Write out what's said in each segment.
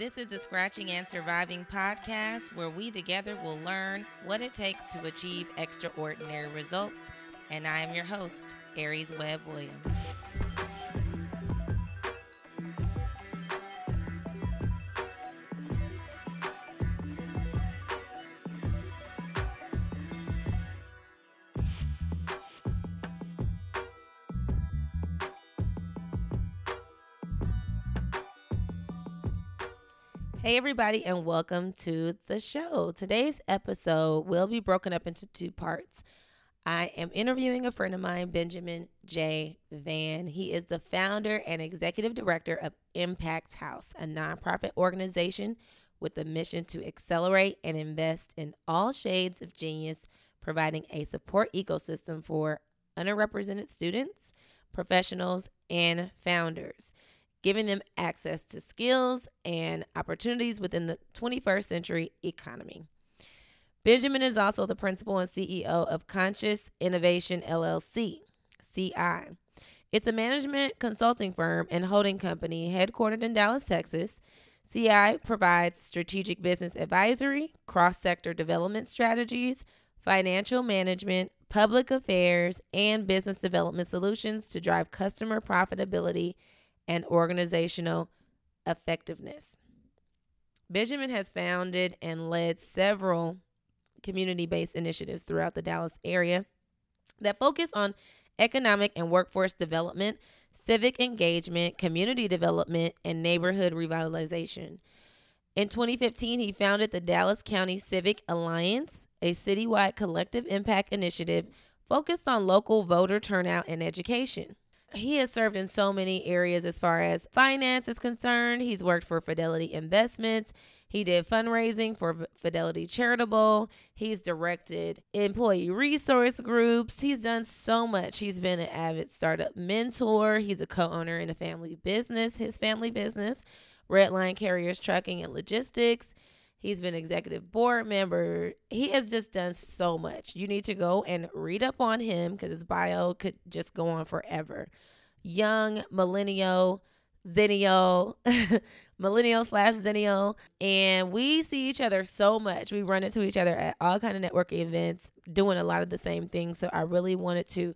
This is the Scratching and Surviving podcast, where we together will learn what it takes to achieve extraordinary results. And I am your host, Aries Webb Williams. Hey everybody, and welcome to the show. Today's episode will be broken up into two parts. I am interviewing a friend of mine, Benjamin J. Vann. He is the founder and executive director of Impact House, a nonprofit organization with a mission to accelerate and invest in all shades of genius, providing a support ecosystem for underrepresented students, professionals, and founders, giving them access to skills and opportunities within the 21st century economy. Benjamin is also the principal and CEO of Conscious Innovation LLC, CI. It's a management consulting firm and holding company headquartered in Dallas, Texas. CI provides strategic business advisory, cross-sector development strategies, financial management, public affairs, and business development solutions to drive customer profitability and organizational effectiveness. Benjamin has founded and led several community-based initiatives throughout the Dallas area that focus on economic and workforce development, civic engagement, community development, and neighborhood revitalization. In 2015, he founded the Dallas County Civic Alliance, a citywide collective impact initiative focused on local voter turnout and education. He has served in so many areas as far as finance is concerned. He's worked for Fidelity Investments. He did fundraising for Fidelity Charitable. He's directed employee resource groups. He's done so much. He's been an avid startup mentor. He's a co-owner in a family business, his family business, Redline Carriers Trucking and Logistics. He's been executive board member. He has just done so much. You need to go and read up on him because his bio could just go on forever. Young, millennial, zennial, millennial/zennial. And we see each other so much. We run into each other at all kinds of networking events, doing a lot of the same things. So I really wanted to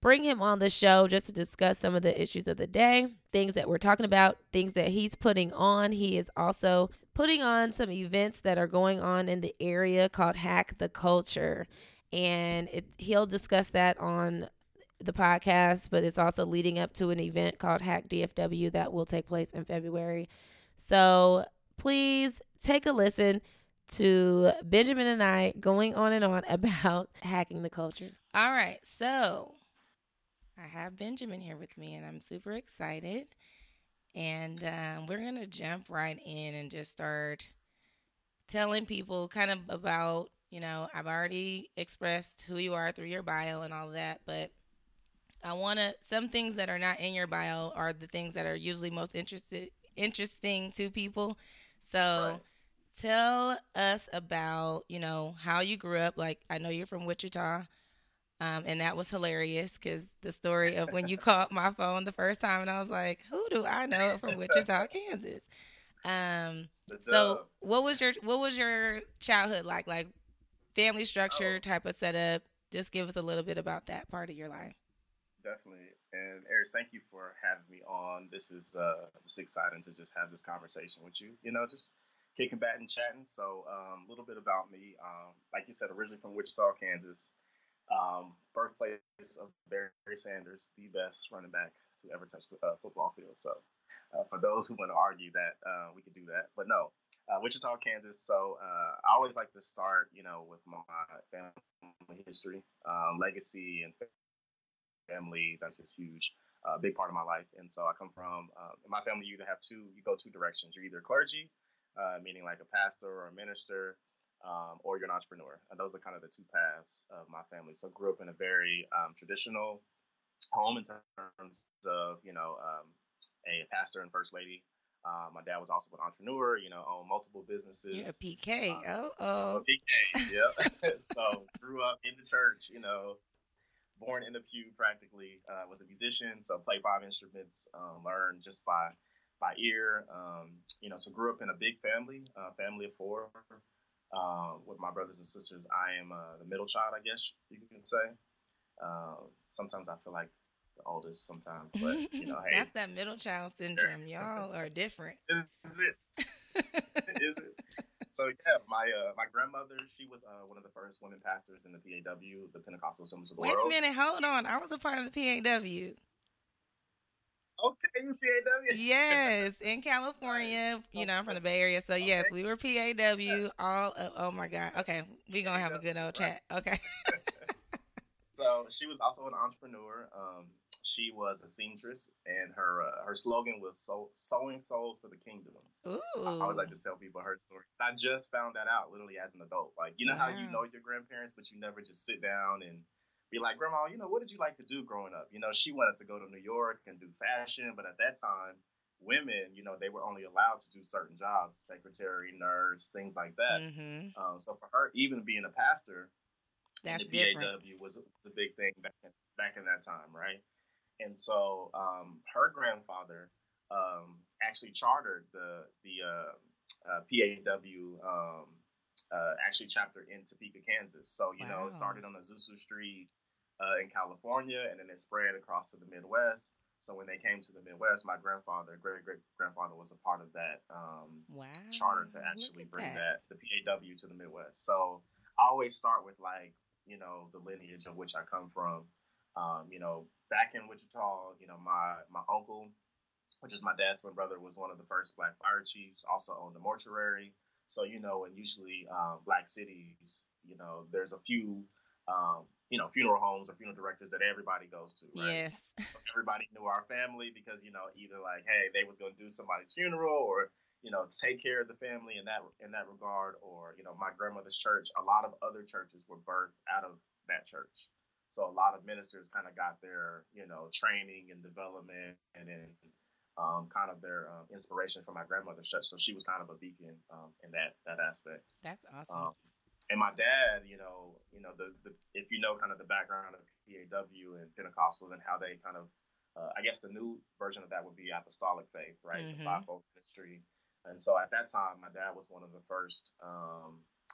bring him on the show just to discuss some of the issues of the day, things that we're talking about, things that he's putting on. He is also putting on some events that are going on in the area called Hack the Culture. And he'll discuss that on the podcast, but it's also leading up to an event called Hack DFW that will take place in February. So please take a listen to Benjamin and I going on and on about hacking the culture. All right, so I have Benjamin here with me, and I'm super excited. And we're going to jump right in and just start telling people kind of about, you know, I've already expressed who you are through your bio and all that, but I want to, some things that are not in your bio are the things that are usually most interesting to people. So right. Tell us about, you know, how you grew up. Like, I know you're from Wichita. And that was hilarious because the story of when you called my phone the first time and I was like, who do I know from Wichita, Kansas? So what was your childhood like? Like family structure type of setup? Just give us a little bit about that part of your life. Definitely. And Aries, thank you for having me on. This is it's exciting to just have this conversation with you, you know, just kicking back and chatting. So a little bit about me. Like you said, originally from Wichita, Kansas. Birthplace of Barry Sanders, the best running back to ever touch the football field. So for those who want to argue that we could do that, but no, Wichita, Kansas. So I always like to start, you know, with my family history, legacy and family. That's just huge, big part of my life. And so I come from in my family, you go two directions. You're either clergy, meaning like a pastor or a minister, or you're an entrepreneur. And those are kind of the two paths of my family. So grew up in a very traditional home in terms of, you know, a pastor and first lady. My dad was also an entrepreneur, you know, owned multiple businesses. You're a PK. PK, yeah. So grew up in the church, you know, born in the pew practically, was a musician. So played 5 instruments, learned just by by ear. So grew up in a big family, family of four, with my brothers and sisters. I am the middle child, I guess you can say. Sometimes I feel like the oldest sometimes, but hey. That's that middle child syndrome. Y'all are different. Is it? Is it? So yeah, my grandmother, she was one of the first women pastors in the PAW, the Pentecostal Assembly of the World. Wait a minute, hold on. I was a part of the PAW. Okay, PAW. Yes, in California, I'm from the Bay Area, so yes, we were PAW all of, oh my God. Okay, we gonna have a good old chat. Okay. So she was also an entrepreneur. She was a seamstress, and her slogan was "Sewing souls for the kingdom." Ooh. I always like to tell people her story. I just found that out literally as an adult. Like, you know how you know your grandparents, but you never just sit down and be like, "Grandma, what did you like to do growing up?" She wanted to go to New York and do fashion, but at that time, women, they were only allowed to do certain jobs: secretary, nurse, things like that. Mm-hmm. So for her, even being a pastor. That's different. DAW was a big thing back in that time, right? And so her grandfather actually chartered the PAW actually chapter in Topeka, Kansas. So, it started on Azusa Street in California, and then it spread across to the Midwest. So when they came to the Midwest, my grandfather, great-great-grandfather was a part of that charter to actually bring the PAW to the Midwest. So I always start with the lineage of which I come from. Back in Wichita, my uncle, which is my dad's twin brother, was one of the first Black fire chiefs, also owned the mortuary. So, and usually Black cities, there's a few, funeral homes or funeral directors that everybody goes to, right? Yes. So everybody knew our family because, either hey, they was going to do somebody's funeral or, to take care of the family in that regard, or, my grandmother's church, a lot of other churches were birthed out of that church. So a lot of ministers kind of got their, training and development and then kind of their inspiration from my grandmother's church. So she was kind of a beacon in that aspect. That's awesome. And my dad, if kind of the background of PAW and Pentecostal and how they kind of, I guess the new version of that would be apostolic faith, right? Mm-hmm. The fivefold ministry. And so at that time, my dad was one of the first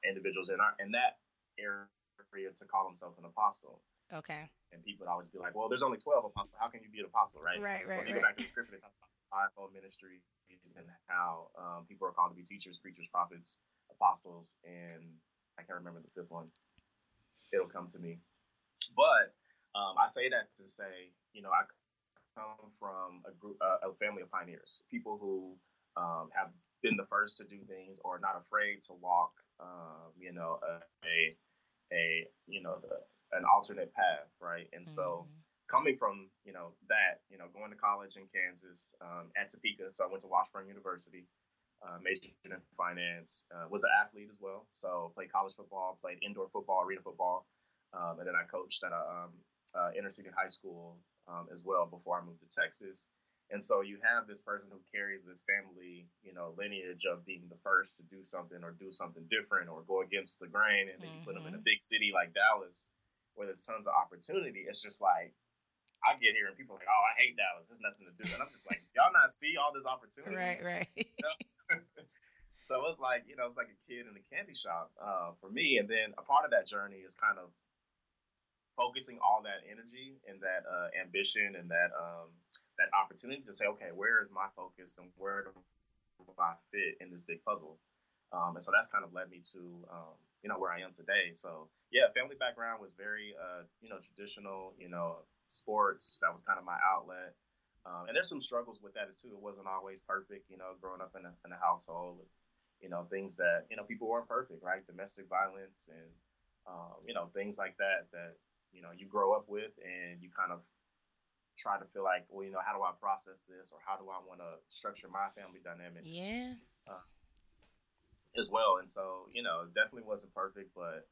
individuals in that area to call himself an apostle. Okay. And people would always be like, well, there's only 12 apostles. How can you be an apostle, right? Right. You go back to the scripture, they talk about fivefold ministry and how people are called to be teachers, preachers, prophets, apostles, and I can't remember the fifth one. It'll come to me. But I say that to say, I come from a family of pioneers, people who have been the first to do things or not afraid to walk, an alternate path. Right. And so coming from, that, going to college in Kansas at Topeka. So I went to Washburn University, majored in finance, was an athlete as well. So played college football, played indoor football, arena football. And then I coached at a inner city high school as well before I moved to Texas. And so you have this person who carries this family, lineage of being the first to do something or do something different or go against the grain. And then you put them in a big city like Dallas where there's tons of opportunity. It's just like, I get here and people are like, oh, I hate Dallas. There's nothing to do. And I'm just like, y'all not see all this opportunity? Right. So it's like, it's like a kid in a candy shop for me. And then a part of that journey is kind of focusing all that energy and that ambition and that opportunity to say, okay, where is my focus and where do I fit in this big puzzle? And so that's kind of led me to, where I am today. So yeah, family background was very, traditional, sports. That was kind of my outlet. And there's some struggles with that too. It wasn't always perfect, growing up in a household, with, things that, people weren't perfect, right? Domestic violence and, things like that, you grow up with and you kind of try to feel like, well, how do I process this or how do I want to structure my family dynamics? Yes. As well. And so, it definitely wasn't perfect, but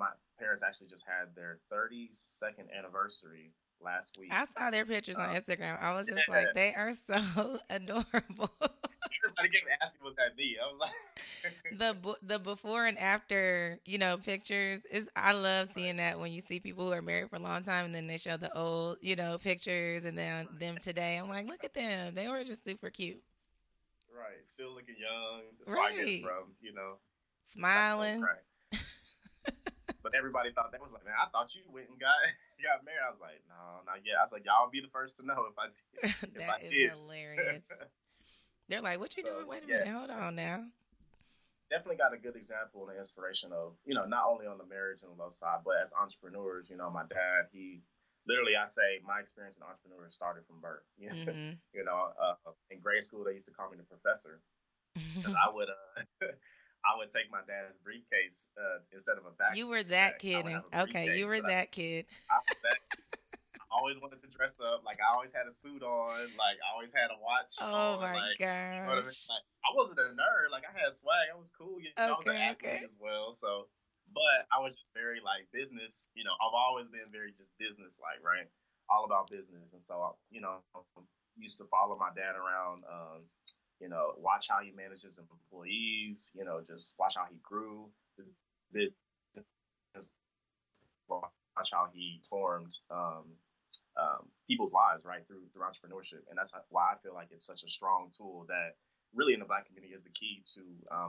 my parents actually just had their 32nd anniversary last week. I saw their pictures on Instagram. I was just like, they are so adorable. Everybody kept asking, was that me? I was like, the before and after, you know, pictures is, I love seeing that when you see people who are married for a long time and then they show the old, you know, pictures and then them today. I'm like, look at them. They were just super cute. Right. Still looking young. That's right. Where I get from, you know, smiling. Right. But everybody thought that was like, man, I thought you went and got married. I was like, no, not yet. I was like, y'all be the first to know if I did. That is hilarious. They're like, what you doing? Wait a minute. Hold on now. Definitely got a good example and inspiration of, you know, not only on the marriage and the love side, but as entrepreneurs, you know, my dad, he literally, I say my experience in entrepreneurship started from birth. You know, mm-hmm. You know, in grade school, they used to call me the professor. Because I would take my dad's briefcase instead of a backpack. You were that kid. Okay, you were that kid. I always wanted to dress up. Like, I always had a suit on. Like, I always had a watch. Oh, on. My like, gosh. You know what I mean? Like, I wasn't a nerd. Like, I had swag. I was cool. You know, okay, I was an athlete as well. So, but I was just very, like, business. You know, I've always been very just business-like, right? All about business. And so, you know, I used to follow my dad around, you know, watch how he manages employees, you know, just watch how he grew the business, watch how he formed people's lives, right, through entrepreneurship. And that's why I feel like it's such a strong tool that really in the Black community is the key to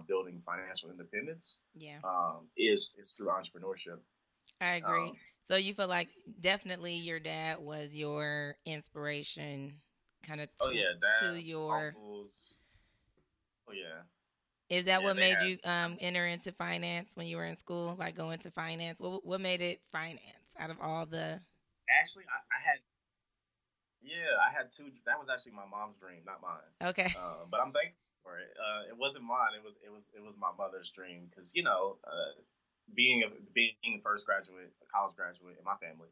building financial independence. Yeah, is through entrepreneurship. I agree. So you feel like definitely your dad was your inspiration kind of to your... Uncles. Oh, yeah. Is that what made you enter into finance when you were in school, like go into finance? What made it finance out of all the... Actually, I had two. That was actually my mom's dream, not mine. Okay. But I'm thankful for it. It wasn't mine. It was my mother's dream because, you know, being the first graduate, a college graduate in my family,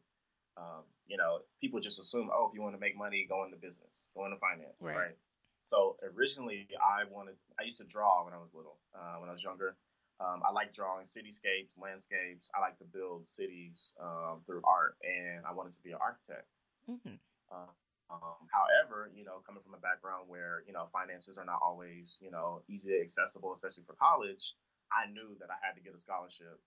you know, people just assume, oh, if you want to make money, go into business, go into finance, right? So originally I used to draw when I was little, when I was younger. I like drawing cityscapes, landscapes. I like to build cities through art, and I wanted to be an architect. Mm-hmm. However, you know, coming from a background where, you know, finances are not always, you know, easily accessible, especially for college, I knew that I had to get a scholarship,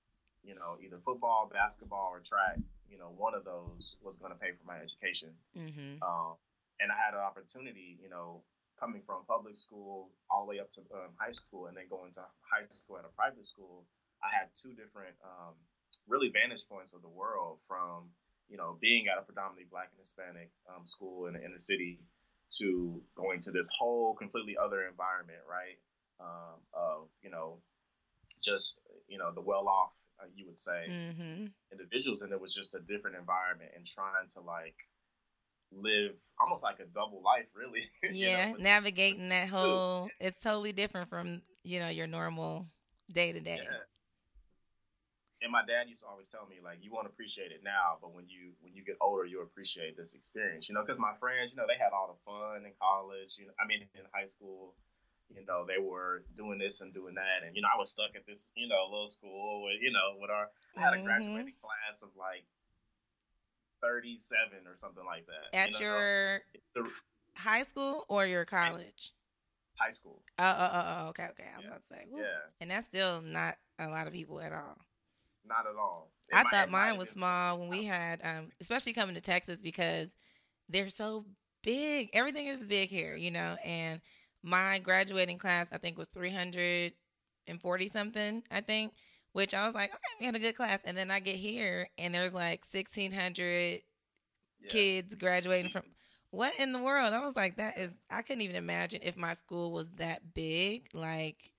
you know, either football, basketball, or track. You know, one of those was going to pay for my education. Mm-hmm. And I had an opportunity, you know, coming from public school all the way up to high school and then going to high school at a private school, I had two different really vantage points of the world from, you know, being at a predominantly Black and Hispanic school in the inner city to going to this whole completely other environment, right, of, you know, just, you know, the well-off, you would say, mm-hmm. individuals. And it was just a different environment and trying to, like, live almost like a double life, really. Yeah, you know? Navigating that whole, it's totally different from, you know, your normal day to day. And my dad used to always tell me, like, you won't appreciate it now, but when you get older, you'll appreciate this experience, you know, because my friends, you know, they had all the fun in college, you know, I mean, in high school, you know, they were doing this and doing that. And, you know, I was stuck at this, you know, little school with, you know, with our, I had a graduating class of like 37 or something like that. At, you know, your high school or your college? High school. Oh, okay. I was about to say. Woo. Yeah. And that's still not a lot of people at all. Not at all. I thought mine was small when we had, especially coming to Texas because they're so big. Everything is big here, you know. And my graduating class, I think, was 340 something, I think. Which I was like, okay, we had a good class. And then I get here, and there's like 1,600 kids graduating from – what in the world? I was like, that is – I couldn't even imagine if my school was that big. Like,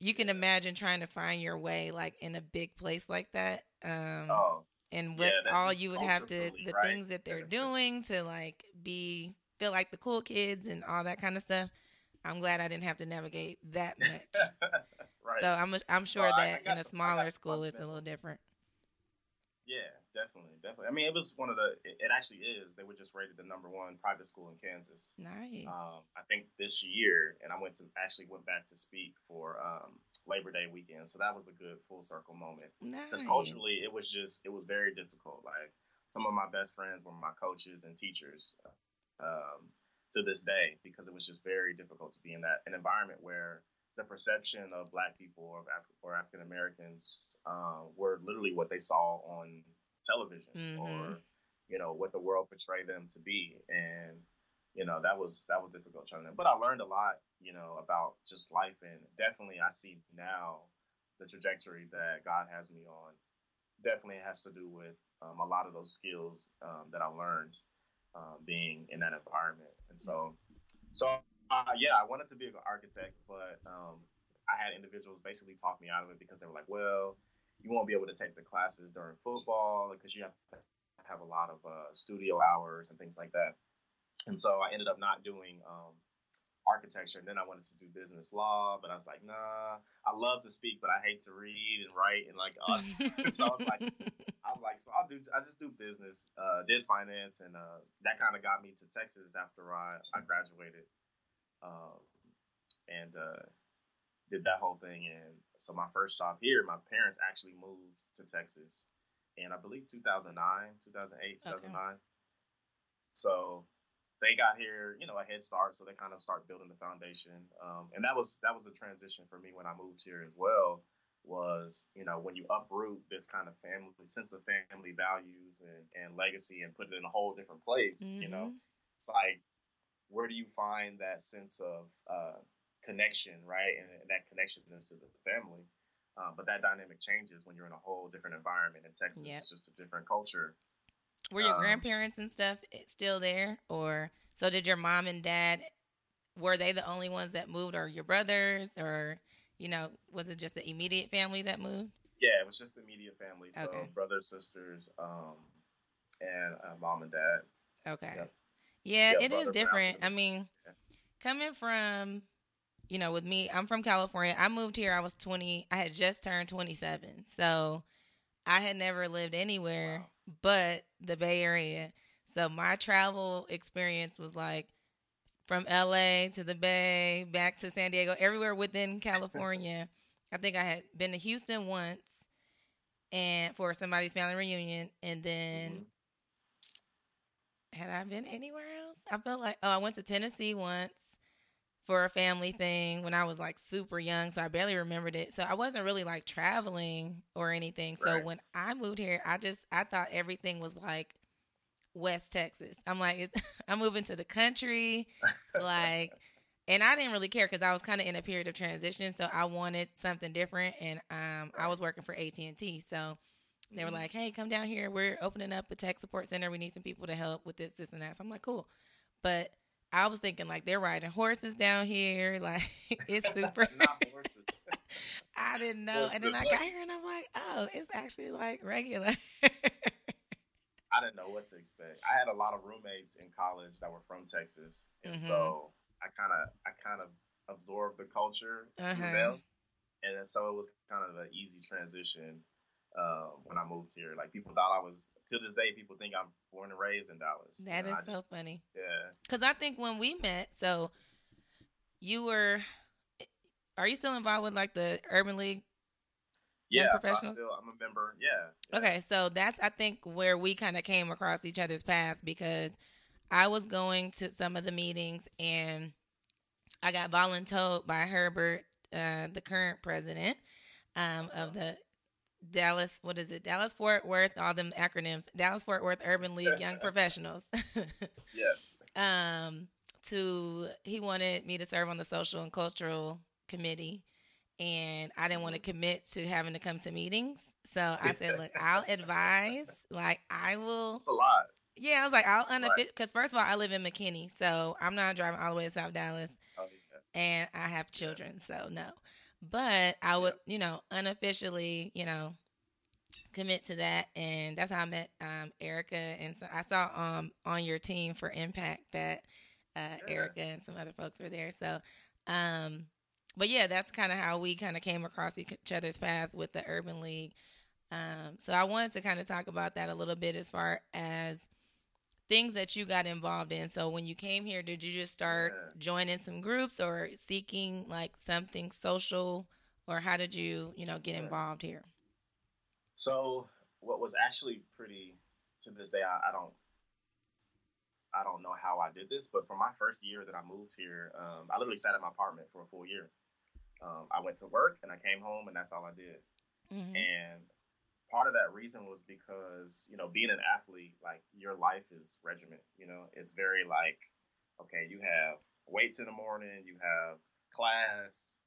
you can imagine trying to find your way, like, in a big place like that. And what all you would have to – the things that they're doing to, like, be – feel like the cool kids and all that kind of stuff. I'm glad I didn't have to navigate that much. Right. So I'm sure that in a smaller school it's a little different. Yeah, definitely. I mean, it was one of the. It actually is. They were just rated the number one private school in Kansas. Nice. I think this year, and I went back to speak for Labor Day weekend. So that was a good full circle moment. Nice. Because culturally, it was very difficult. Like some of my best friends were my coaches and teachers. to this day, because it was just very difficult to be in that an environment where the perception of Black people or African Americans were literally what they saw on television, mm-hmm. or, you know, what the world portrayed them to be. And, you know, that was difficult trying to, but I learned a lot, you know, about just life. And definitely I see now the trajectory that God has me on definitely has to do with a lot of those skills that I learned being in that environment. And so I wanted to be an architect, but I had individuals basically talk me out of it because they were like, well, you won't be able to take the classes during football because you have to have a lot of studio hours and things like that. And so I ended up not doing architecture. And then I wanted to do business law, but I was like, nah, I love to speak, but I hate to read and write. And like, so I just do business, did finance. And that kind of got me to Texas after I graduated and did that whole thing. And so my first job here, my parents actually moved to Texas in, I believe, 2008, 2009. Okay. So they got here, you know, a head start. So they kind of start building the foundation. And that was a transition for me when I moved here as well, was, you know, when you uproot this kind of family, sense of family values and legacy and put it in a whole different place, mm-hmm. you know, it's like, where do you find that sense of connection, right? And that connection is to the family. But that dynamic changes when you're in a whole different environment. In Texas, yep. It's just a different culture. Were your grandparents and stuff still there? Or so did your mom and dad, were they the only ones that moved, or your brothers, or, you know, was it just the immediate family that moved? Yeah, it was just the immediate family. So okay. Brothers, sisters, and mom and dad. Okay. Yep. Yeah, it is different. Brown. I mean, yeah. Coming from, you know, with me, I'm from California. I moved here. I was 20. I had just turned 27. So I had never lived anywhere wow. but the Bay Area. So my travel experience was like from LA to the Bay, back to San Diego, everywhere within California. I think I had been to Houston once and for somebody's family reunion. And then mm-hmm. had I been anywhere else? I felt like, I went to Tennessee once for a family thing when I was like super young. So I barely remembered it. So I wasn't really like traveling or anything. Right. So when I moved here, I thought everything was like West Texas. I'm like, I'm moving to the country. Like, and I didn't really care because I was kind of in a period of transition. So I wanted something different. And I was working for AT&T. So they were like, hey, come down here. We're opening up a tech support center. We need some people to help with this, this, and that. So I'm like, cool. But I was thinking, like, they're riding horses down here. Like, it's super. Not horses. I didn't know. Horses. And then I got here, and I'm like, oh, it's actually, like, regular. I didn't know what to expect. I had a lot of roommates in college that were from Texas. And mm-hmm. so I kind of absorbed the culture uh-huh. through them. And then, so it was kind of an easy transition. When I moved here, like people thought I was, to this day, people think I'm born and raised in Dallas. That is so funny. Yeah. Cause I think when we met, so are you still involved with like the Urban League? Yeah. Professionals? So I'm a member. Yeah. Okay. So that's, I think where we kind of came across each other's path, because I was going to some of the meetings and I got voluntold by Herbert, the current president, of the Dallas-Fort Worth, all them acronyms, Dallas-Fort Worth Urban League Young Professionals. Yes. He wanted me to serve on the Social and Cultural Committee, and I didn't want to commit to having to come to meetings. So I said, look, I'll advise. Like, I will. It's a lot. Yeah, I was like, I'll unofficial, because first of all, I live in McKinney, so I'm not driving all the way to South Dallas. Oh, yeah. And I have children, so no. But I would, you know, unofficially, you know, commit to that. And that's how I met Erica. And so I saw on your team for Impact that Erica and some other folks were there. So, but yeah, that's kind of how we kind of came across each other's path with the Urban League. So I wanted to kind of talk about that a little bit as far as things that you got involved in. So when you came here, did you just start joining some groups or seeking like something social, or how did you, you know, get involved here? So what was actually pretty, to this day, I don't I don't know how I did this, but for my first year that I moved here, I literally sat in my apartment for a full year. I went to work and I came home and that's all I did. Mm-hmm. And part of that reason was because, you know, being an athlete, like your life is regiment, you know, it's very like, okay, you have weights in the morning, you have class,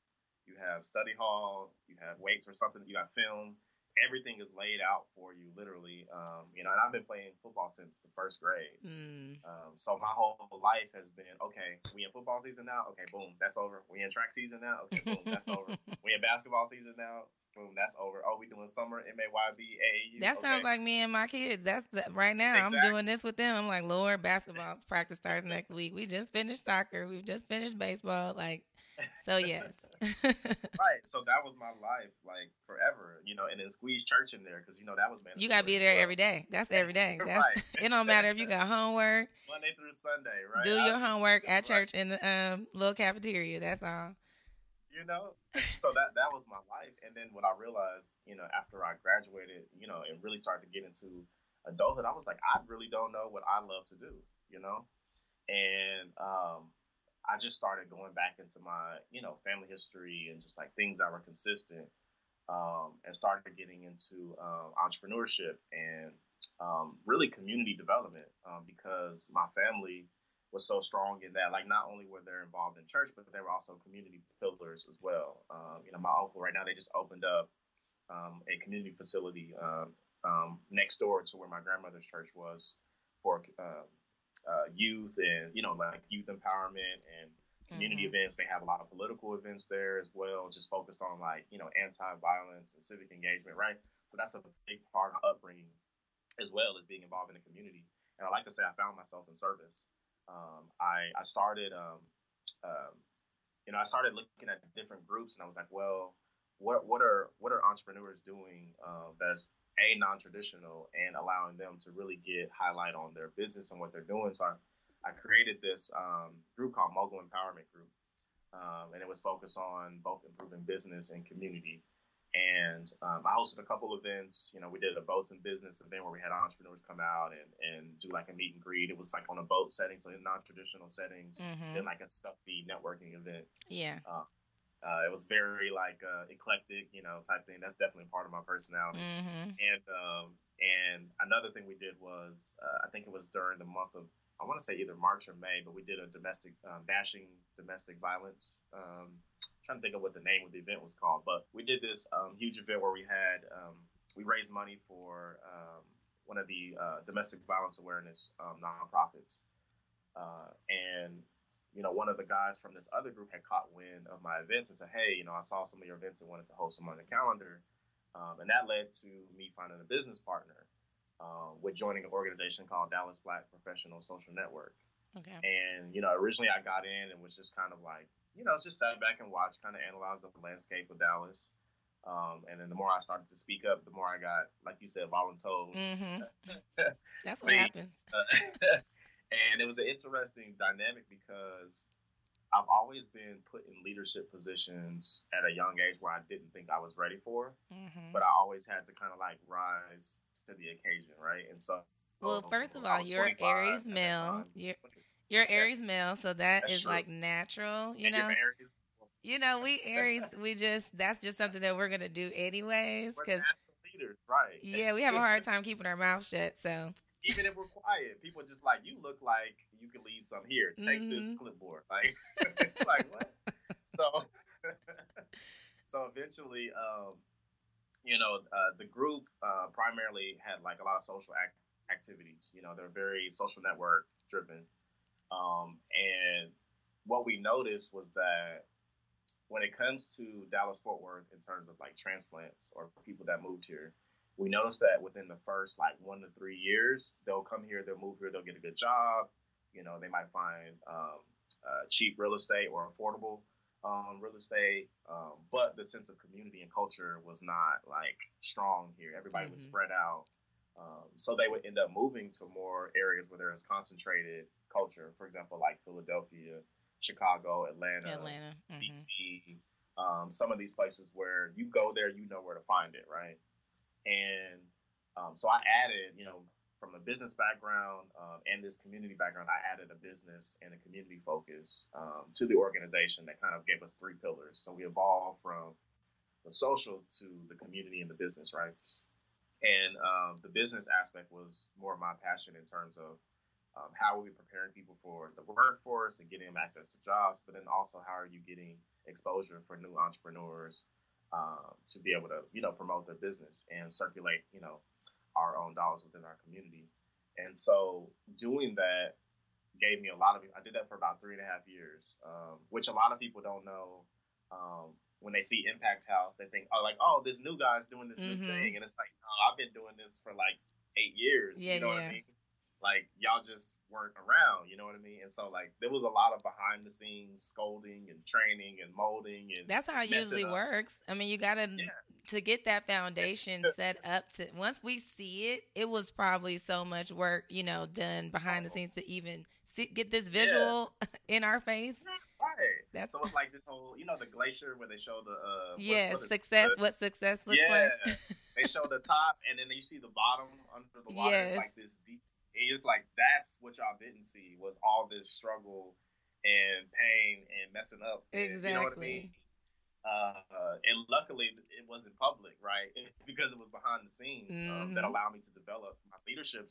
you have study hall, you have weights or something, you got film. Everything is laid out for you, literally. You know, and I've been playing football since the first grade. So my whole life has been, okay, we in football season now. Okay, boom, that's over. We in track season now. Okay, boom, that's over. We in basketball season now. Boom, that's over. Oh, we doing summer MAYB AAU. That sounds like me and my kids. That's the, right now. Exactly. I'm doing this with them. I'm like, Lord, basketball practice starts next week. We just finished soccer. We've just finished baseball. Like, so yes. Right. So that was my life, like forever, you know, and then squeeze church in there because, you know, that was mandatory. You got to be there every day. That's every day. That's, right. It don't matter if you got homework. Monday through Sunday, right? Do your homework at church in the little cafeteria. That's all. You know, so that was my life. And then when I realized, you know, after I graduated, you know, and really started to get into adulthood, I was like, I really don't know what I love to do, you know, and I just started going back into my, you know, family history and just like things that were consistent and started getting into entrepreneurship and really community development because my family was so strong in that, like, not only were they involved in church, but they were also community pillars as well. You know, my uncle right now, they just opened up a community facility next door to where my grandmother's church was for youth and, you know, like youth empowerment and community events. They have a lot of political events there as well, just focused on, like, you know, anti-violence and civic engagement, right? So that's a big part of my upbringing as well as being involved in the community. And I like to say I found myself in service. I started, you know, I started looking at different groups and I was like, well, what are entrepreneurs doing that's a non-traditional and allowing them to really get highlight on their business and what they're doing. So I created this group called Mogul Empowerment Group, and it was focused on both improving business and community. And I hosted a couple events. You know, we did a boats and business event where we had entrepreneurs come out and do like a meet and greet. It was like on a boat setting, so in non-traditional settings, then like a stuffy networking event. Yeah. It was very like eclectic, you know, type thing. That's definitely part of my personality. And another thing we did was, I think it was during the month of, I want to say either March or May, but we did a domestic, bashing domestic violence trying to think of what the name of the event was called, but we did this huge event where we had we raised money for one of the domestic violence awareness nonprofits, and you know, one of the guys from this other group had caught wind of my events and said, "Hey, you know, I saw some of your events and wanted to host them on the calendar," and that led to me finding a business partner with joining an organization called Dallas Black Professional Social Network. Okay. And you know, originally I got in and was just kind of like, you know, just sat back and watched, kind of analyzed the landscape of Dallas. And then the more I started to speak up, the more I got, like you said, voluntold. That's what happens. And it was an interesting dynamic because I've always been put in leadership positions at a young age where I didn't think I was ready for. But I always had to kind of like rise to the occasion, right? And so, well, first of all, you're Aries male. You're Aries male, so that's is true. Like natural, you know. You know, we Aries, we just that's just something that we're gonna do anyways. Because leaders, right? Yeah, we have a hard time keeping our mouth shut. So even if we're quiet, people are just like, you look like you can lead some here. Take this clipboard, like, like what? So, so eventually, you know, the group primarily had like a lot of social activities. You know, they're very social network driven. And what we noticed was that when it comes to Dallas-Fort Worth in terms of like transplants or people that moved here, we noticed that within the first like 1 to 3 years, they'll come here, they'll move here, they'll get a good job. You know, they might find cheap real estate or affordable real estate. But the sense of community and culture was not like strong here. Everybody was spread out. So they would end up moving to more areas where there is concentrated culture, for example, like Philadelphia, Chicago, Atlanta, DC, some of these places where you go there, you know where to find it, right? And so I added, you know, from a business background and this community background, I added a business and a community focus to the organization that kind of gave us three pillars. So we evolved from the social to the community and the business, right? And the business aspect was more of my passion in terms of how are we preparing people for the workforce and getting them access to jobs, but then also how are you getting exposure for new entrepreneurs to be able to, you know, promote their business and circulate, you know, our own dollars within our community. And so doing that gave me a lot of, I did that for about 3.5 years, which a lot of people don't know. When they see Impact House, they think, oh, like, oh, this new guy's doing this new thing. And it's like, oh, I've been doing this for like 8 years. Yeah, you know what I mean? Like, y'all just weren't around, you know what I mean? And so, like, there was a lot of behind-the-scenes scolding and training and molding. And that's how it usually works. I mean, you got to to get that foundation set up to – once we see it, it was probably so much work, you know, done behind the scenes to even see, get this visual in our face. Right. That's, so it's like this whole – you know, the glacier where they show the what success looks like. They show the top, and then you see the bottom under the water. Yes. It's like this deep – it's like, that's what y'all didn't see was all this struggle and pain and messing up. And, exactly. You know what I mean? And luckily, it wasn't public, right? Because it was behind the scenes that allowed me to develop my leadership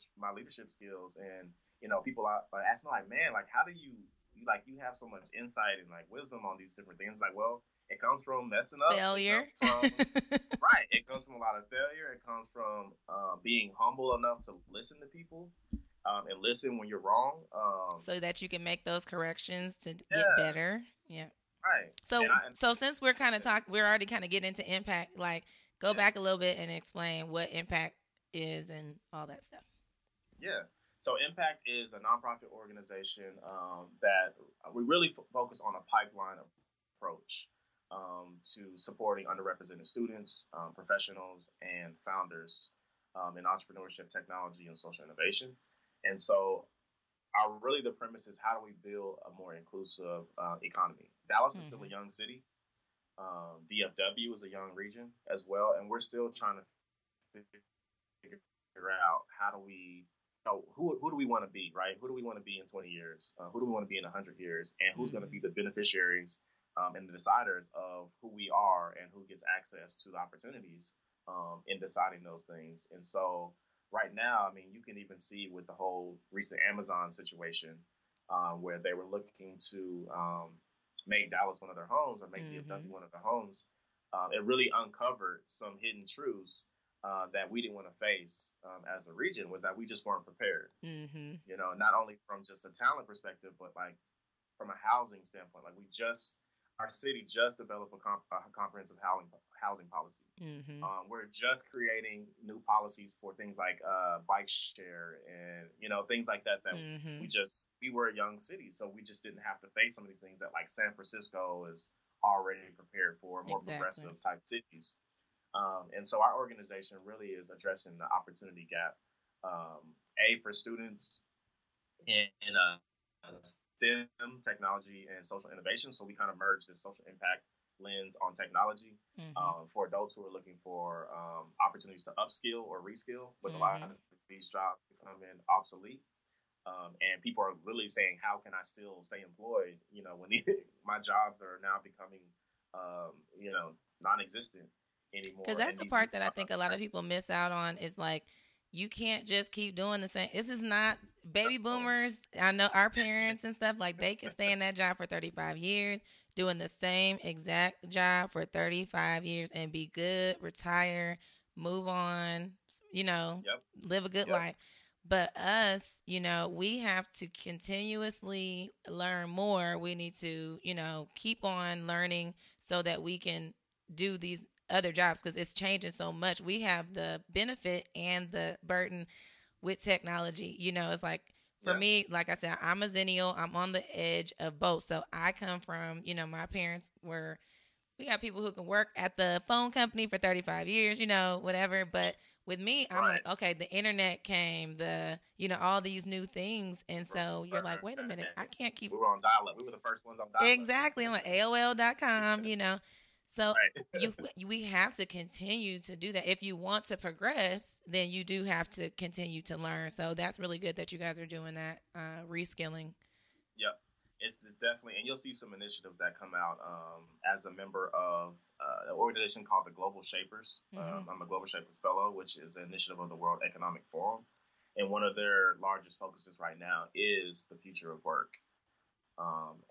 skills. And, you know, people ask me, like, man, like, how do you have so much insight and, like, wisdom on these different things? Like, well, it comes from messing up. Failure. Right. It comes from a lot of failure. It comes from being humble enough to listen to people and listen when you're wrong. So that you can make those corrections to get better. Yeah. Right. So so since we're kind of we're already kind of getting into impact, like go back a little bit and explain what impact is and all that stuff. Yeah. So Impact is a nonprofit organization that we really focus on a pipeline approach. To supporting underrepresented students, professionals, and founders in entrepreneurship, technology, and social innovation. And so really the premise is how do we build a more inclusive economy? Dallas is still a young city. DFW is a young region as well. And we're still trying to figure out how do we, you know, who do we want to be, right? Who do we want to be in 20 years? Who do we want to be in 100 years? And who's going to be the beneficiaries and the deciders of who we are and who gets access to the opportunities in deciding those things. And so right now, I mean, you can even see with the whole recent Amazon situation where they were looking to make Dallas one of their homes or make DFW one of their homes. It really uncovered some hidden truths that we didn't want to face as a region, was that we just weren't prepared. You know, not only from just a talent perspective, but like from a housing standpoint, like our city just developed a comprehensive housing policy. We're just creating new policies for things like bike share and, you know, things like that we were a young city, so we just didn't have to face some of these things that like San Francisco is already prepared for, more progressive type cities. And so our organization really is addressing the opportunity gap, for students in STEM, technology, and social innovation. So we kind of merge this social impact lens on technology for adults who are looking for opportunities to upskill or reskill, with a lot of these jobs becoming obsolete. And people are really saying, how can I still stay employed, you know, when my jobs are now becoming, you know, non-existent anymore. Because that's the part that I think a lot of people miss out on is like, you can't just keep doing the same. This is not baby boomers. I know our parents and stuff, like they can stay in that job for 35 years, doing the same exact job for 35 years and be good, retire, move on, you know, live a good life. But us, you know, we have to continuously learn more. We need to, you know, keep on learning so that we can do these other jobs, because it's changing so much. We have the benefit and the burden with technology. You know, it's like for me, like I said, I'm a Xennial. I'm on the edge of both. So I come from, you know, my parents were, we got people who can work at the phone company for 35 years, you know, whatever. But with me, I'm like, okay, the internet came, the, you know, all these new things. And so you're like, wait a minute, I can't keep. We were on dial-up. We were the first ones on dial-up. Exactly. I'm like AOL.com, you know. So right. we have to continue to do that. If you want to progress, then you do have to continue to learn. So that's really good that you guys are doing that reskilling. Yep. It's definitely, and you'll see some initiatives that come out as a member of an organization called the Global Shapers. Mm-hmm. I'm a Global Shapers Fellow, which is an initiative of the World Economic Forum. And one of their largest focuses right now is the future of work.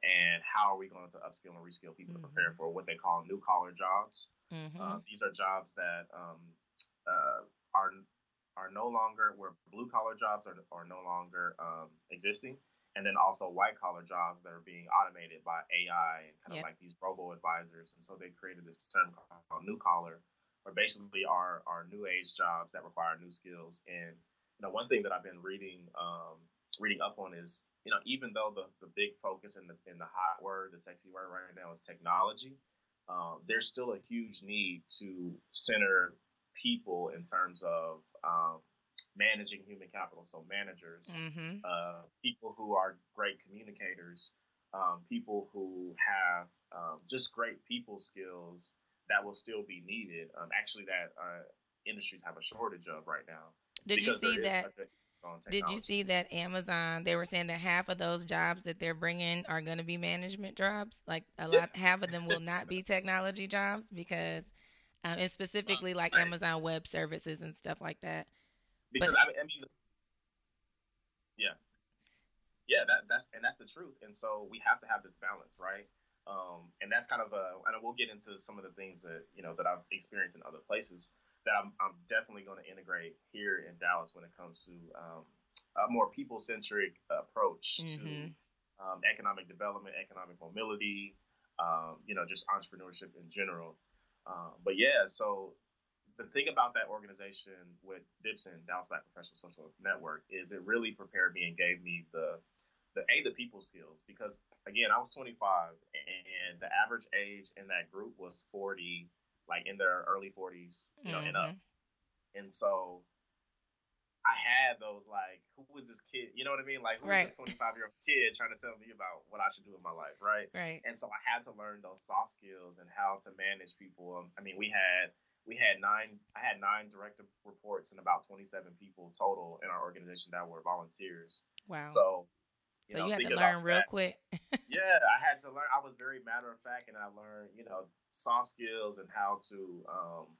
And how are we going to upskill and reskill people mm-hmm. to prepare for what they call new collar jobs? Mm-hmm. These are jobs that are no longer, where blue collar jobs are no longer existing. And then also white collar jobs that are being automated by AI and kind of like these robo advisors. And so they created this term called new collar, where basically are new age jobs that require new skills. And you know, one thing that I've been reading up on is, you know, even though the big focus and the hot word, the sexy word right now is technology, there's still a huge need to center people in terms of managing human capital. So managers, mm-hmm. People who are great communicators, people who have just great people skills that will still be needed. Actually, that industries have a shortage of right now. Did you see that? Did you see that Amazon, they were saying that half of those jobs that they're bringing are going to be management jobs? Like half of them will not be technology jobs because, and specifically like Amazon Web Services and stuff like that. Because that's the truth. And so we have to have this balance, right? And that's kind of and we'll get into some of the things that, you know, that I've experienced in other places that I'm definitely going to integrate here in Dallas when it comes to a more people-centric approach mm-hmm. to economic development, economic mobility, you know, just entrepreneurship in general. So the thing about that organization with Dibson, Dallas Black Professional Social Network, is it really prepared me and gave me the people skills. Because, again, I was 25, and the average age in that group was 40, like in their early 40s, you know, mm-hmm. and up. And so I had those, like, who was this kid? You know what I mean? Like, who right. was this 25-year-old kid trying to tell me about what I should do in my life, right? Right. And so I had to learn those soft skills and how to manage people. I mean, I had 9 direct reports and about 27 people total in our organization that were volunteers. Wow. So, you know, you had to learn real quick. Yeah, I had to learn. I was very matter of fact, and I learned, you know, soft skills and how to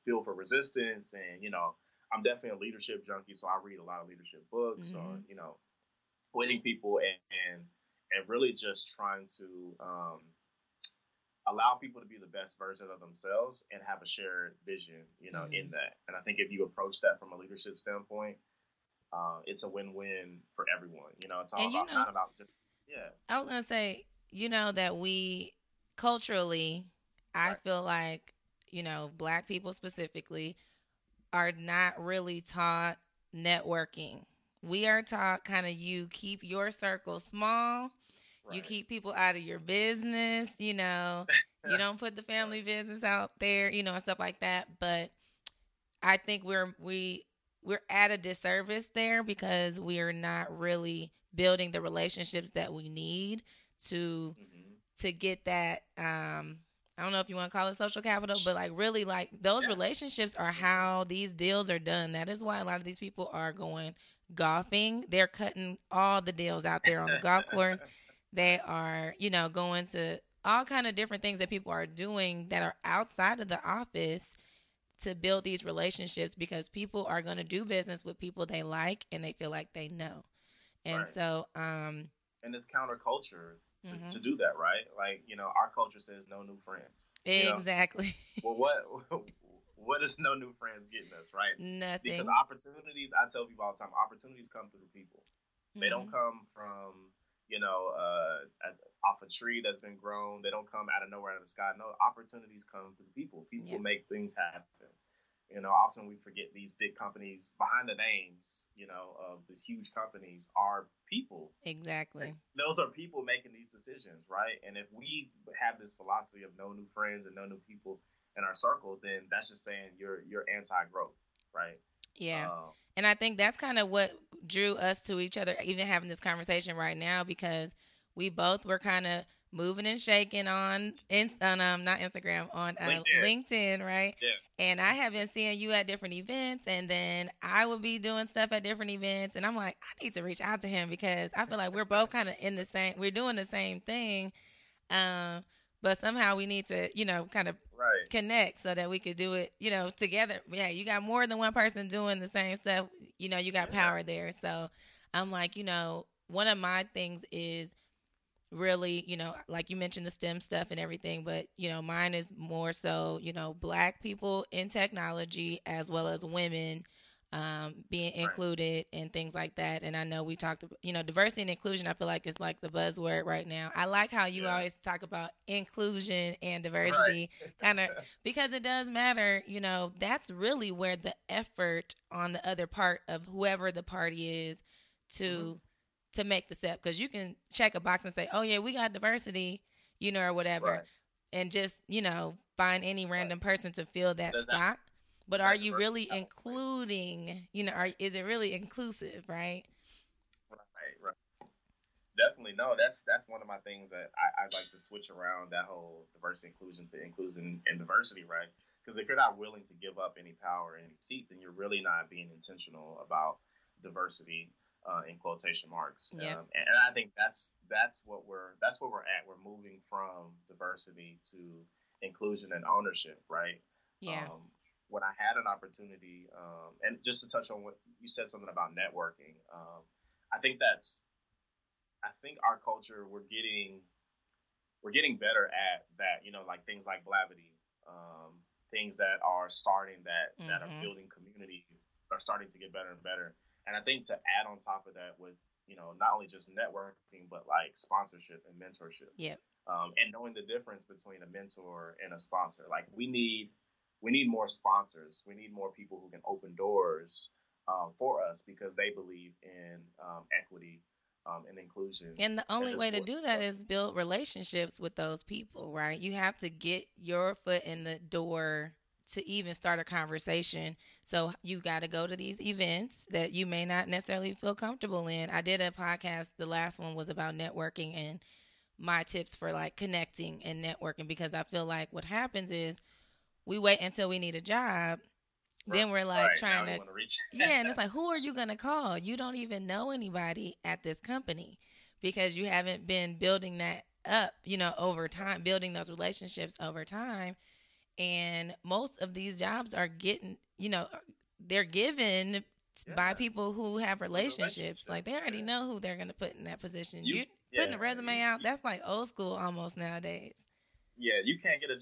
feel for resistance. And, you know, I'm definitely a leadership junkie, so I read a lot of leadership books mm-hmm. on, you know, winning people and really just trying to allow people to be the best version of themselves and have a shared vision, you know, mm-hmm. in that. And I think if you approach that from a leadership standpoint, it's a win-win for everyone. You know, it's all about, not about just, yeah. I was going to say, you know, that we culturally, right. I feel like, you know, Black people specifically are not really taught networking. We are taught kind of you keep your circle small. Right. You keep people out of your business, you know. You don't put the family business out there, you know, and stuff like that. But I think we're at a disservice there because we are not really building the relationships that we need to mm-hmm. to get that. I don't know if you want to call it social capital, but like really like those relationships are how these deals are done. That is why a lot of these people are going golfing. They're cutting all the deals out there on the golf course. They are, you know, going to all kind of different things that people are doing that are outside of the office to build these relationships because people are going to do business with people they like and they feel like they know. And right. so, and it's counterculture mm-hmm. to do that, right? Like, you know, our culture says no new friends. Exactly. You know? Well, what is no new friends getting us, right? Nothing. Because opportunities, I tell people all the time, opportunities come through people. They mm-hmm. don't come from, you know, off a tree that's been grown. They don't come out of nowhere, out of the sky. No, opportunities come through people. People yeah. make things happen. You know, often we forget these big companies behind the names, you know, of these huge companies are people. Exactly. And those are people making these decisions, right? And if we have this philosophy of no new friends and no new people in our circle, then that's just saying you're anti-growth, right? Yeah. And I think that's kind of what drew us to each other, even having this conversation right now, because we both were kind of Moving and Shaking on LinkedIn, right? Yeah. And I have been seeing you at different events, and then I would be doing stuff at different events, and I'm like, I need to reach out to him because I feel like we're both kind of in the same, we're doing the same thing, but somehow we need to, you know, kind of right. connect so that we could do it, you know, together. Yeah, you got more than one person doing the same stuff, you know, you got power there. So I'm like, you know, one of my things is really, you know, like you mentioned the STEM stuff and everything, but, you know, mine is more so, you know, Black people in technology as well as women being included and things like that. And I know we talked, you know, diversity and inclusion, I feel like is like the buzzword right now. I like how you always talk about inclusion and diversity kind of, because it does matter, you know, that's really where the effort on the other part of whoever the party is to make the step, because you can check a box and say, oh, yeah, we got diversity, you know, or whatever, and just, you know, find any random person to fill that spot. But are you really including, you know, is it really inclusive, right? Right. Definitely. No, that's one of my things that I'd like to switch around, that whole diversity inclusion to inclusion and diversity, right? Because if you're not willing to give up any power, any seat, then you're really not being intentional about diversity. In quotation marks, and I think that's what we're at. We're moving from diversity to inclusion and ownership, right? Yeah. When I had an opportunity, and just to touch on what you said, something about networking. I think our culture, we're getting better at that. You know, like things like Blavity, things that are starting that are building community are starting to get better and better. And I think to add on top of that with, you know, not only just networking, but like sponsorship and mentorship. Yeah. And knowing the difference between a mentor and a sponsor. Like we need more sponsors. We need more people who can open doors for us because they believe in equity and inclusion. And the only way to do that is build relationships with those people, right? You have to get your foot in the door to even start a conversation. So you got to go to these events that you may not necessarily feel comfortable in. I did a podcast. The last one was about networking and my tips for like connecting and networking, because I feel like what happens is we wait until we need a job. Right. Then we're like trying to reach. Yeah. And it's like, who are you going to call? You don't even know anybody at this company because you haven't been building that up, you know, over time, building those relationships over time. And most of these jobs are getting, you know, they're given by people who have relationships. Like they already know who they're going to put in that position. You're putting a resume out. That's like old school almost nowadays. Yeah. You can't get a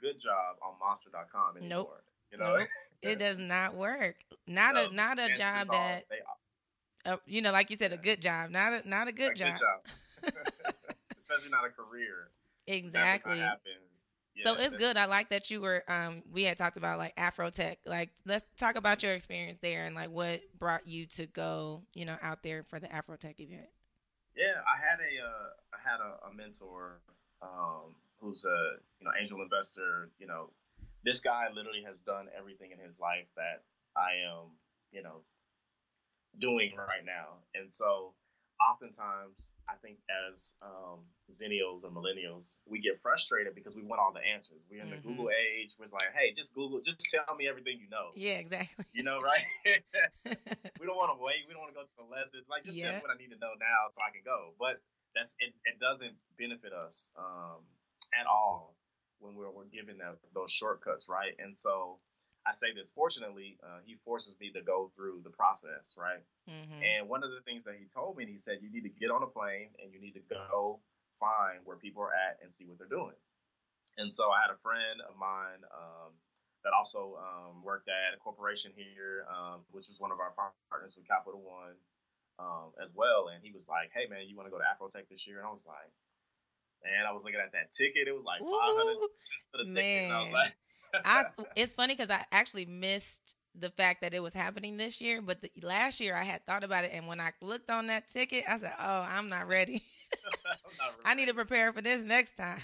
good job on monster.com anymore. Nope. You know, it does not work. Not a job that, you know, like you said, a good job, not a good job. Especially not a career. Exactly. So it's good. I like that you were, we had talked about like AfroTech, like let's talk about your experience there and like what brought you to go, you know, out there for the AfroTech event. Yeah, I had a mentor who's a, you know, angel investor. You know, this guy literally has done everything in his life that I am, you know, doing right now. And so oftentimes, I think as Zennials or millennials, we get frustrated because we want all the answers. We're in the Google age. We're like, hey, just Google, just tell me everything you know. Yeah, exactly. You know, right? We don't want to wait. We don't want to go through the lessons. Like, just tell me what I need to know now so I can go. But that's it doesn't benefit us at all when we're given those shortcuts, right? And so I say this, fortunately, he forces me to go through the process, right? Mm-hmm. And one of the things that he told me, he said, you need to get on a plane and you need to go find where people are at and see what they're doing. And so I had a friend of mine that also worked at a corporation here, which was one of our partners with Capital One as well. And he was like, hey, man, you want to go to AfroTech this year? And I was like, man, I was looking at that ticket. It was like $500 just for the ticket. And I was like, it's funny because I actually missed the fact that it was happening this year, but last year I had thought about it, and when I looked on that ticket, I said, oh, I'm not ready. I need to prepare for this next time.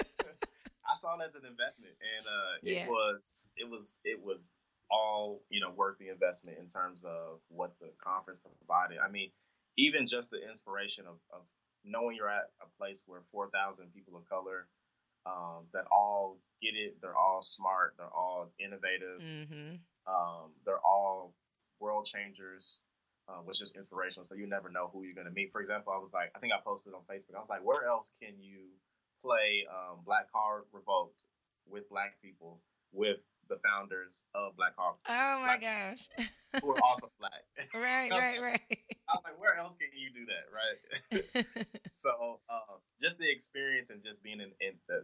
I saw it as an investment, and it was all, you know, worth the investment in terms of what the conference provided. I mean, even just the inspiration of knowing you're at a place where 4,000 people of color that all get it, they're all smart, they're all innovative, they're all world changers, was just inspirational. So you never know who you're going to meet. For example, I was like, I think I posted on Facebook, I was like, where else can you play Black Card Revolt with Black people, with the founders of Black Card? Oh my gosh. Who are also Black. Right. I was like, where else can you do that, right? So just the experience and just being in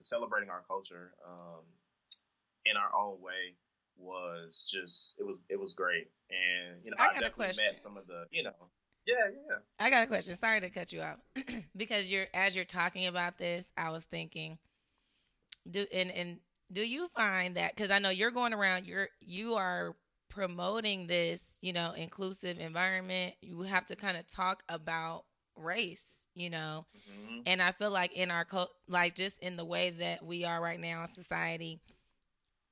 celebrating our culture in our own way was just, it was great. And, you know, I definitely met some of the, you know, yeah. I got a question. Sorry to cut you out. Because as you're talking about this, I was thinking, do you find that, because I know you're going around, you are promoting this, you know, inclusive environment, you have to kind of talk about race, you know, and I feel like in our, like just in the way that we are right now in society,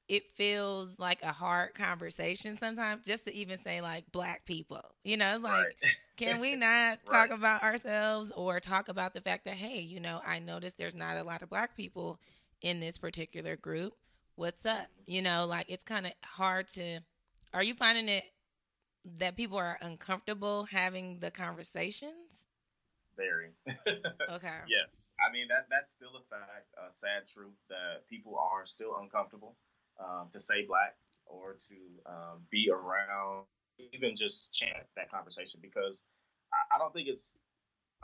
it feels like a hard conversation sometimes just to even say like Black people, you know, it's like, right. Can we not talk about ourselves or talk about the fact that, hey, you know, I noticed there's not a lot of Black people in this particular group, what's up? You know, like it's kind of hard to, are you finding it that people are uncomfortable having the conversations? Very. Okay. Yes. I mean, that's still a fact, a sad truth that people are still uncomfortable to say Black or to be around, even just chant that conversation, because I don't think it's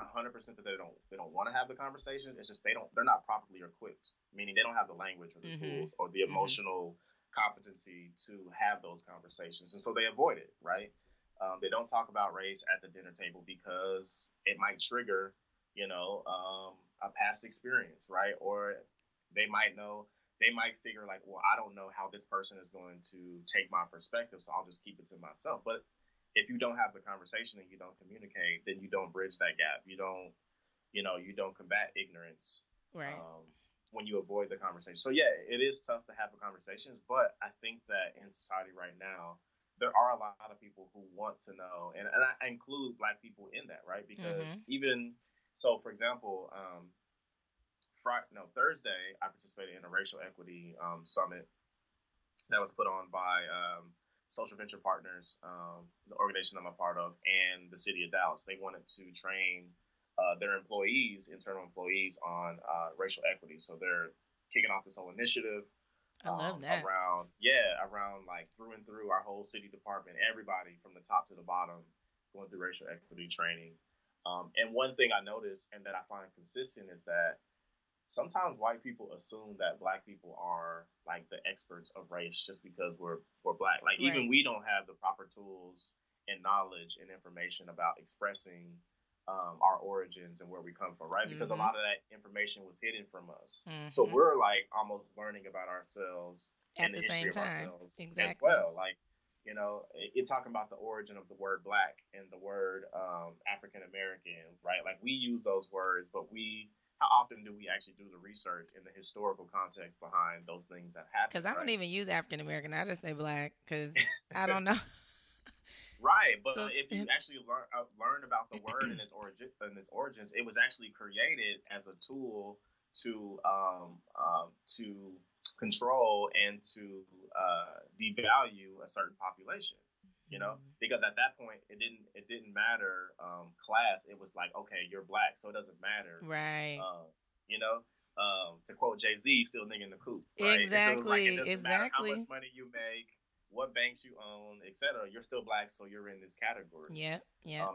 100% that they don't want to have the conversations. It's just they're not properly equipped, meaning they don't have the language or the tools or the emotional competency to have those conversations, and so they avoid it. Right? They don't talk about race at the dinner table because it might trigger, you know, a past experience, right? Or they might figure like, well, I don't know how this person is going to take my perspective, so I'll just keep it to myself. But if you don't have the conversation and you don't communicate, then you don't bridge that gap. You don't combat ignorance, right? When you avoid the conversation. So yeah, it is tough to have the conversations, but I think that in society right now, there are a lot of people who want to know, and I include Black people in that, right? Because even so, for example, Thursday, I participated in a racial equity summit that was put on by Social Venture Partners, the organization I'm a part of, and the city of Dallas. They wanted to train their employees, internal employees, on racial equity. So they're kicking off this whole initiative. I love that. Around like through and through our whole city department, everybody from the top to the bottom going through racial equity training. And one thing I noticed and that I find consistent is that sometimes white people assume that Black people are like the experts of race just because we're Black. Like even we don't have the proper tools and knowledge and information about expressing our origins and where we come from, right? Because a lot of that information was hidden from us. So we're like almost learning about ourselves at the same time as well. Like, you know, you're talking about the origin of the word Black and the word African-American, right? Like we use those words, but how often do we actually do the research in the historical context behind those things that happen? Because I don't even use African-American. I just say Black because I don't know. Right, but so, if you actually learn about the word and its origins, it was actually created as a tool to control and to devalue a certain population. You know, because at that point it didn't matter class. It was like, okay, you're Black, so it doesn't matter, right? You know, to quote Jay-Z, still nigga in the coop, right? Exactly. So it doesn't matter how much money you make, what banks you own, etc. You're still Black, so you're in this category. Yeah.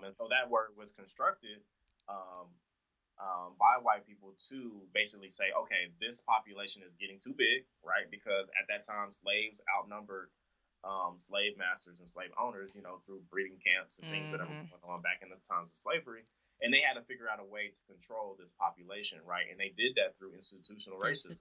And so that word was constructed by white people to basically say, okay, this population is getting too big, right? Because at that time, slaves outnumbered slave masters and slave owners, you know, through breeding camps and things that are going on back in the times of slavery. And they had to figure out a way to control this population, right? And they did that through institutional racism.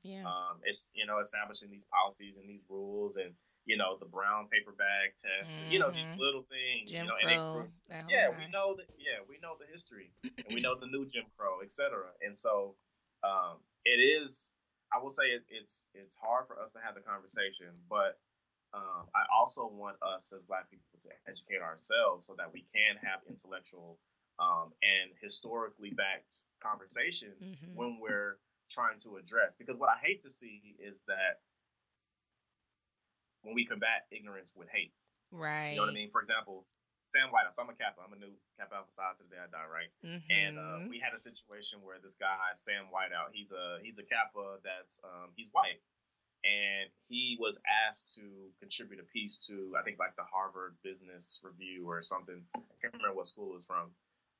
It's, you know, establishing these policies and these rules and, you know, the brown paper bag test, and, you know, these little things. Jim Crow. We know the history and we know the new Jim Crow, et cetera. And so it is, I will say it's hard for us to have the conversation, but I also want us as Black people to educate ourselves so that we can have intellectual and historically backed conversations mm-hmm. when we're trying to address. Because what I hate to see is that when we combat ignorance with hate. Right. You know what I mean? For example, Sam Whiteout. So I'm a Kappa. I'm a new Kappa Alpha Psi to the day I die, right? Mm-hmm. And we had a situation where this guy, Sam Whiteout, he's a Kappa that's he's white. And he was asked to contribute a piece to, I think, like the Harvard Business Review or something. I can't remember what school it was from,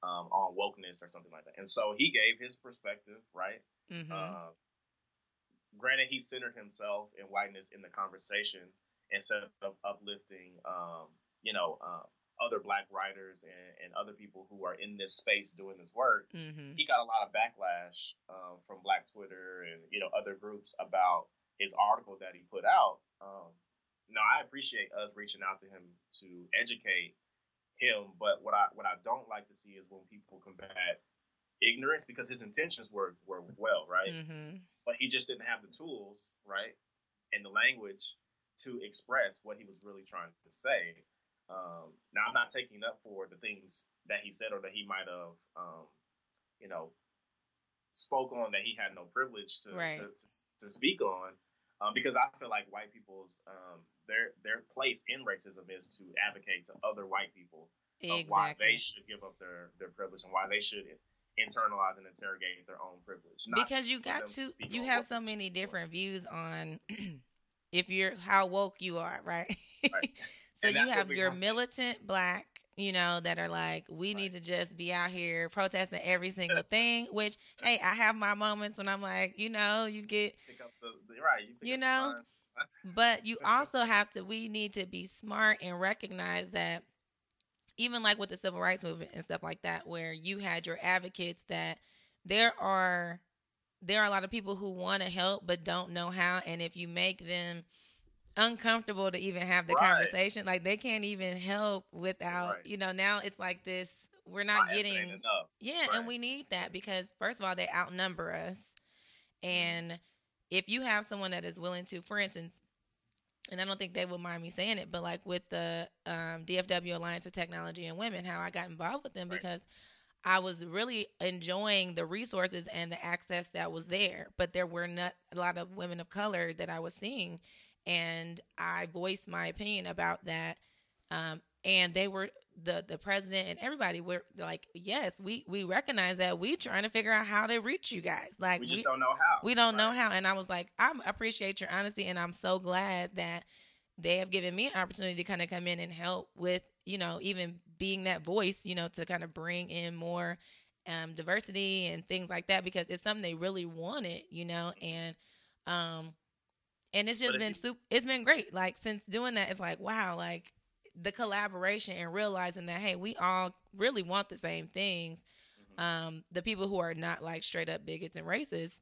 on wokeness or something like that. And so he gave his perspective, right? Mm-hmm. Granted, he centered himself in whiteness in the conversation instead of uplifting, other Black writers and other people who are in this space doing this work. Mm-hmm. He got a lot of backlash from Black Twitter and, other groups about his article that he put out. Now, I appreciate us reaching out to him to educate him, but what I don't like to see is when people combat ignorance, because his intentions were well, right? Mm-hmm. But he just didn't have the tools, right, and the language to express what he was really trying to say. Now, I'm not taking up for the things that he said or that he might have, spoke on that he had no privilege to speak on, because I feel like white people's their place in racism is to advocate to other white people of why they should give up their privilege and why they should internalize and interrogate their own privilege. Because you have so many different views on if you're how woke you are, right? Right. So you have your militant Black, that are like, we need to just be out here protesting every single thing, which, hey, I have my moments when I'm like, you get, but you also we need to be smart and recognize that even like with the civil rights movement and stuff like that, where you had your advocates, that there are a lot of people who want to help, but don't know how. And if you make them uncomfortable to even have the conversation, like they can't even help without now it's like this, we're not getting and we need that, because first of all, they outnumber us. And if you have someone that is willing to, for instance, and I don't think they would mind me saying it, but like with the DFW Alliance of Technology and Women, how I got involved with them because I was really enjoying the resources and the access that was there, but there were not a lot of women of color that I was seeing. And I voiced my opinion about that. And they were, the president and everybody were like, yes, we recognize that. We're trying to figure out how to reach you guys. Like, we just don't know how. We don't know how. And I was like, I appreciate your honesty. And I'm so glad that they have given me an opportunity to kind of come in and help with, even being that voice, to kind of bring in more diversity and things like that, because it's something they really wanted, and it's just been it's been great. Like, since doing that, it's like, wow, like the collaboration and realizing that, hey, we all really want the same things. Mm-hmm. The people who are not like straight up bigots and racists,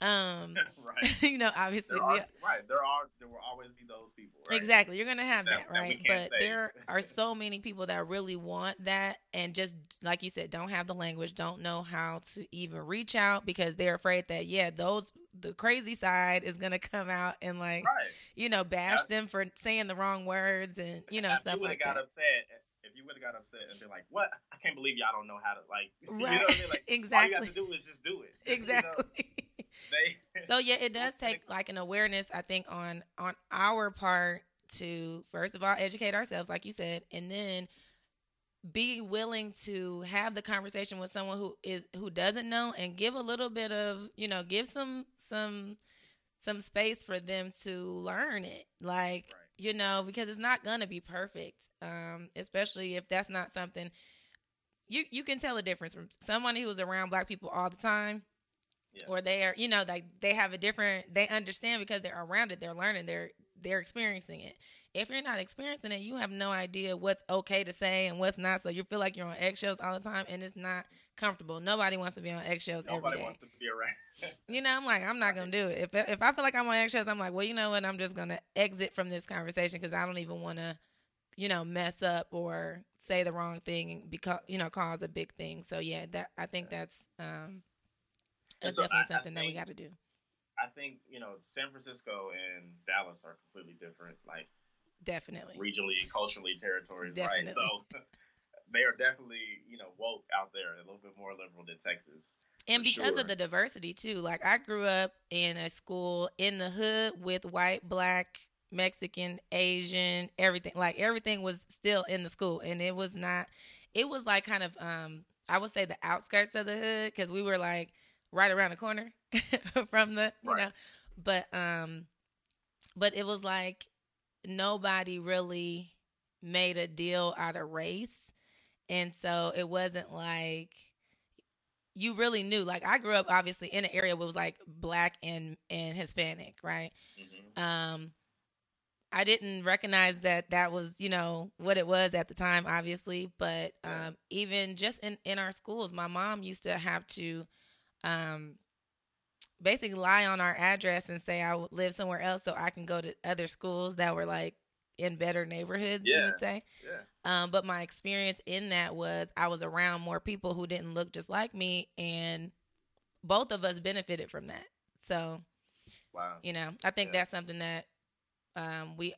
obviously there will always be those people. Right? Exactly. You're going to have that right? But there are so many people that really want that. And just like you said, don't have the language, don't know how to even reach out, because they're afraid that, the crazy side is going to come out and bash them for saying the wrong words and, stuff like that. If you would have got upset and been like, what? I can't believe y'all don't know how to you know what I mean? Like, exactly. All you have to do is just do it. Exactly. So yeah, it does take like an awareness, I think, on our part to, first of all, educate ourselves, like you said, and then be willing to have the conversation with someone who doesn't know, and give a little bit of, give some space for them to learn it. Because it's not going to be perfect. Especially if that's not something you can tell a difference from somebody who's around Black people all the time, or they are, like they have a different, they understand because they're around it. They're learning, they're experiencing it. If you're not experiencing it, you have no idea what's okay to say and what's not. So you feel like you're on eggshells all the time, and it's not comfortable. Nobody wants to be on eggshells every day. Nobody wants to be around. I'm like, I'm not going to do it. If I feel like I'm on eggshells, I'm like, well, you know what? I'm just going to exit from this conversation, because I don't even want to, mess up or say the wrong thing and cause a big thing. So yeah, that's definitely something that we got to do. I think, San Francisco and Dallas are completely different, like, definitely regionally, culturally, territories, right? So they are definitely, you know, woke out there, a little bit more liberal than Texas. And because of the diversity, too. Like, I grew up in a school in the hood with white, black, Mexican, Asian, everything. Like, everything was still in the school. And it was not – it was, like, kind of, I would say the outskirts of the hood, because we were, like, right around the corner from the – you know. But it was, like, nobody really made a deal out of race. And so it wasn't, like – you really knew, like, I grew up obviously in an area where it was like black and Hispanic, right? Mm-hmm. I didn't recognize that was, you know, what it was at the time, obviously. But even just in our schools, my mom used to have to basically lie on our address and say I live somewhere else so I can go to other schools that were like in better neighborhoods, you would say. Yeah. But my experience in that was I was around more people who didn't look just like me, and both of us benefited from that. So, you know, I think that's something that we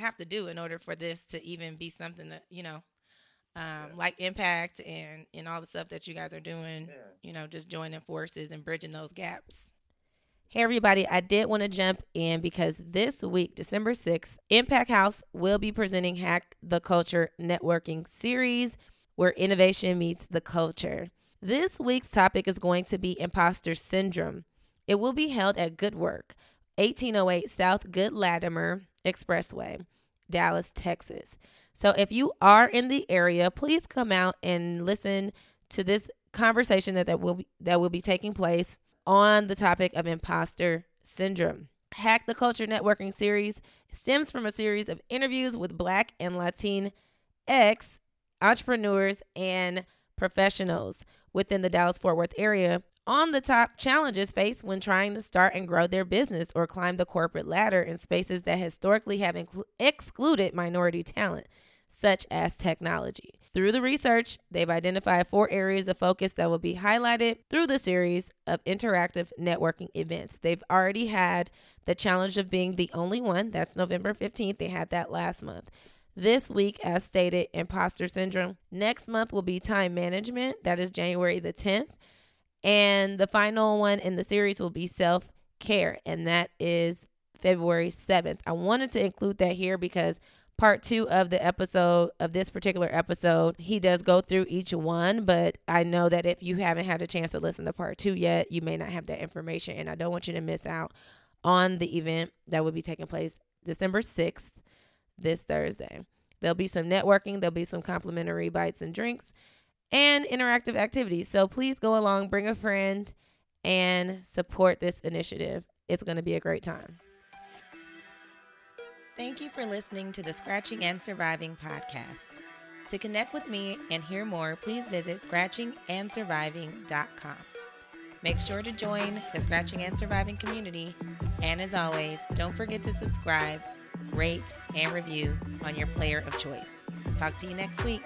have to do in order for this to even be something that, you know, like Impact and all the stuff that you guys are doing, you know, just joining forces and bridging those gaps. Hey, everybody, I did want to jump in because this week, December 6th, Impact House will be presenting Hack the Culture Networking Series, where innovation meets the culture. This week's topic is going to be imposter syndrome. It will be held at Good Work, 1808 South Good Latimer Expressway, Dallas, Texas. So if you are in the area, please come out and listen to this conversation that will be taking place on the topic of imposter syndrome. Hack the Culture Networking Series stems from a series of interviews with Black and Latinx entrepreneurs and professionals within the Dallas-Fort Worth area on the top challenges faced when trying to start and grow their business or climb the corporate ladder in spaces that historically have excluded minority talent, such as technology. Through the research, they've identified 4 areas of focus that will be highlighted through the series of interactive networking events. They've already had the challenge of being the only one. That's November 15th. They had that last month. This week, as stated, imposter syndrome. Next month will be time management. That is January the 10th. And the final one in the series will be self-care, and that is February 7th. I wanted to include that here because Part 2 of the episode, of this particular episode, he does go through each one, but I know that if you haven't had a chance to listen to Part 2 yet, you may not have that information, and I don't want you to miss out on the event that will be taking place December 6th, this Thursday. There'll be some networking, there'll be some complimentary bites and drinks, and interactive activities. So please go along, bring a friend, and support this initiative. It's going to be a great time. Thank you for listening to the Scratching and Surviving podcast. To connect with me and hear more, please visit scratchingandsurviving.com. Make sure to join the Scratching and Surviving community. And as always, don't forget to subscribe, rate, and review on your player of choice. Talk to you next week.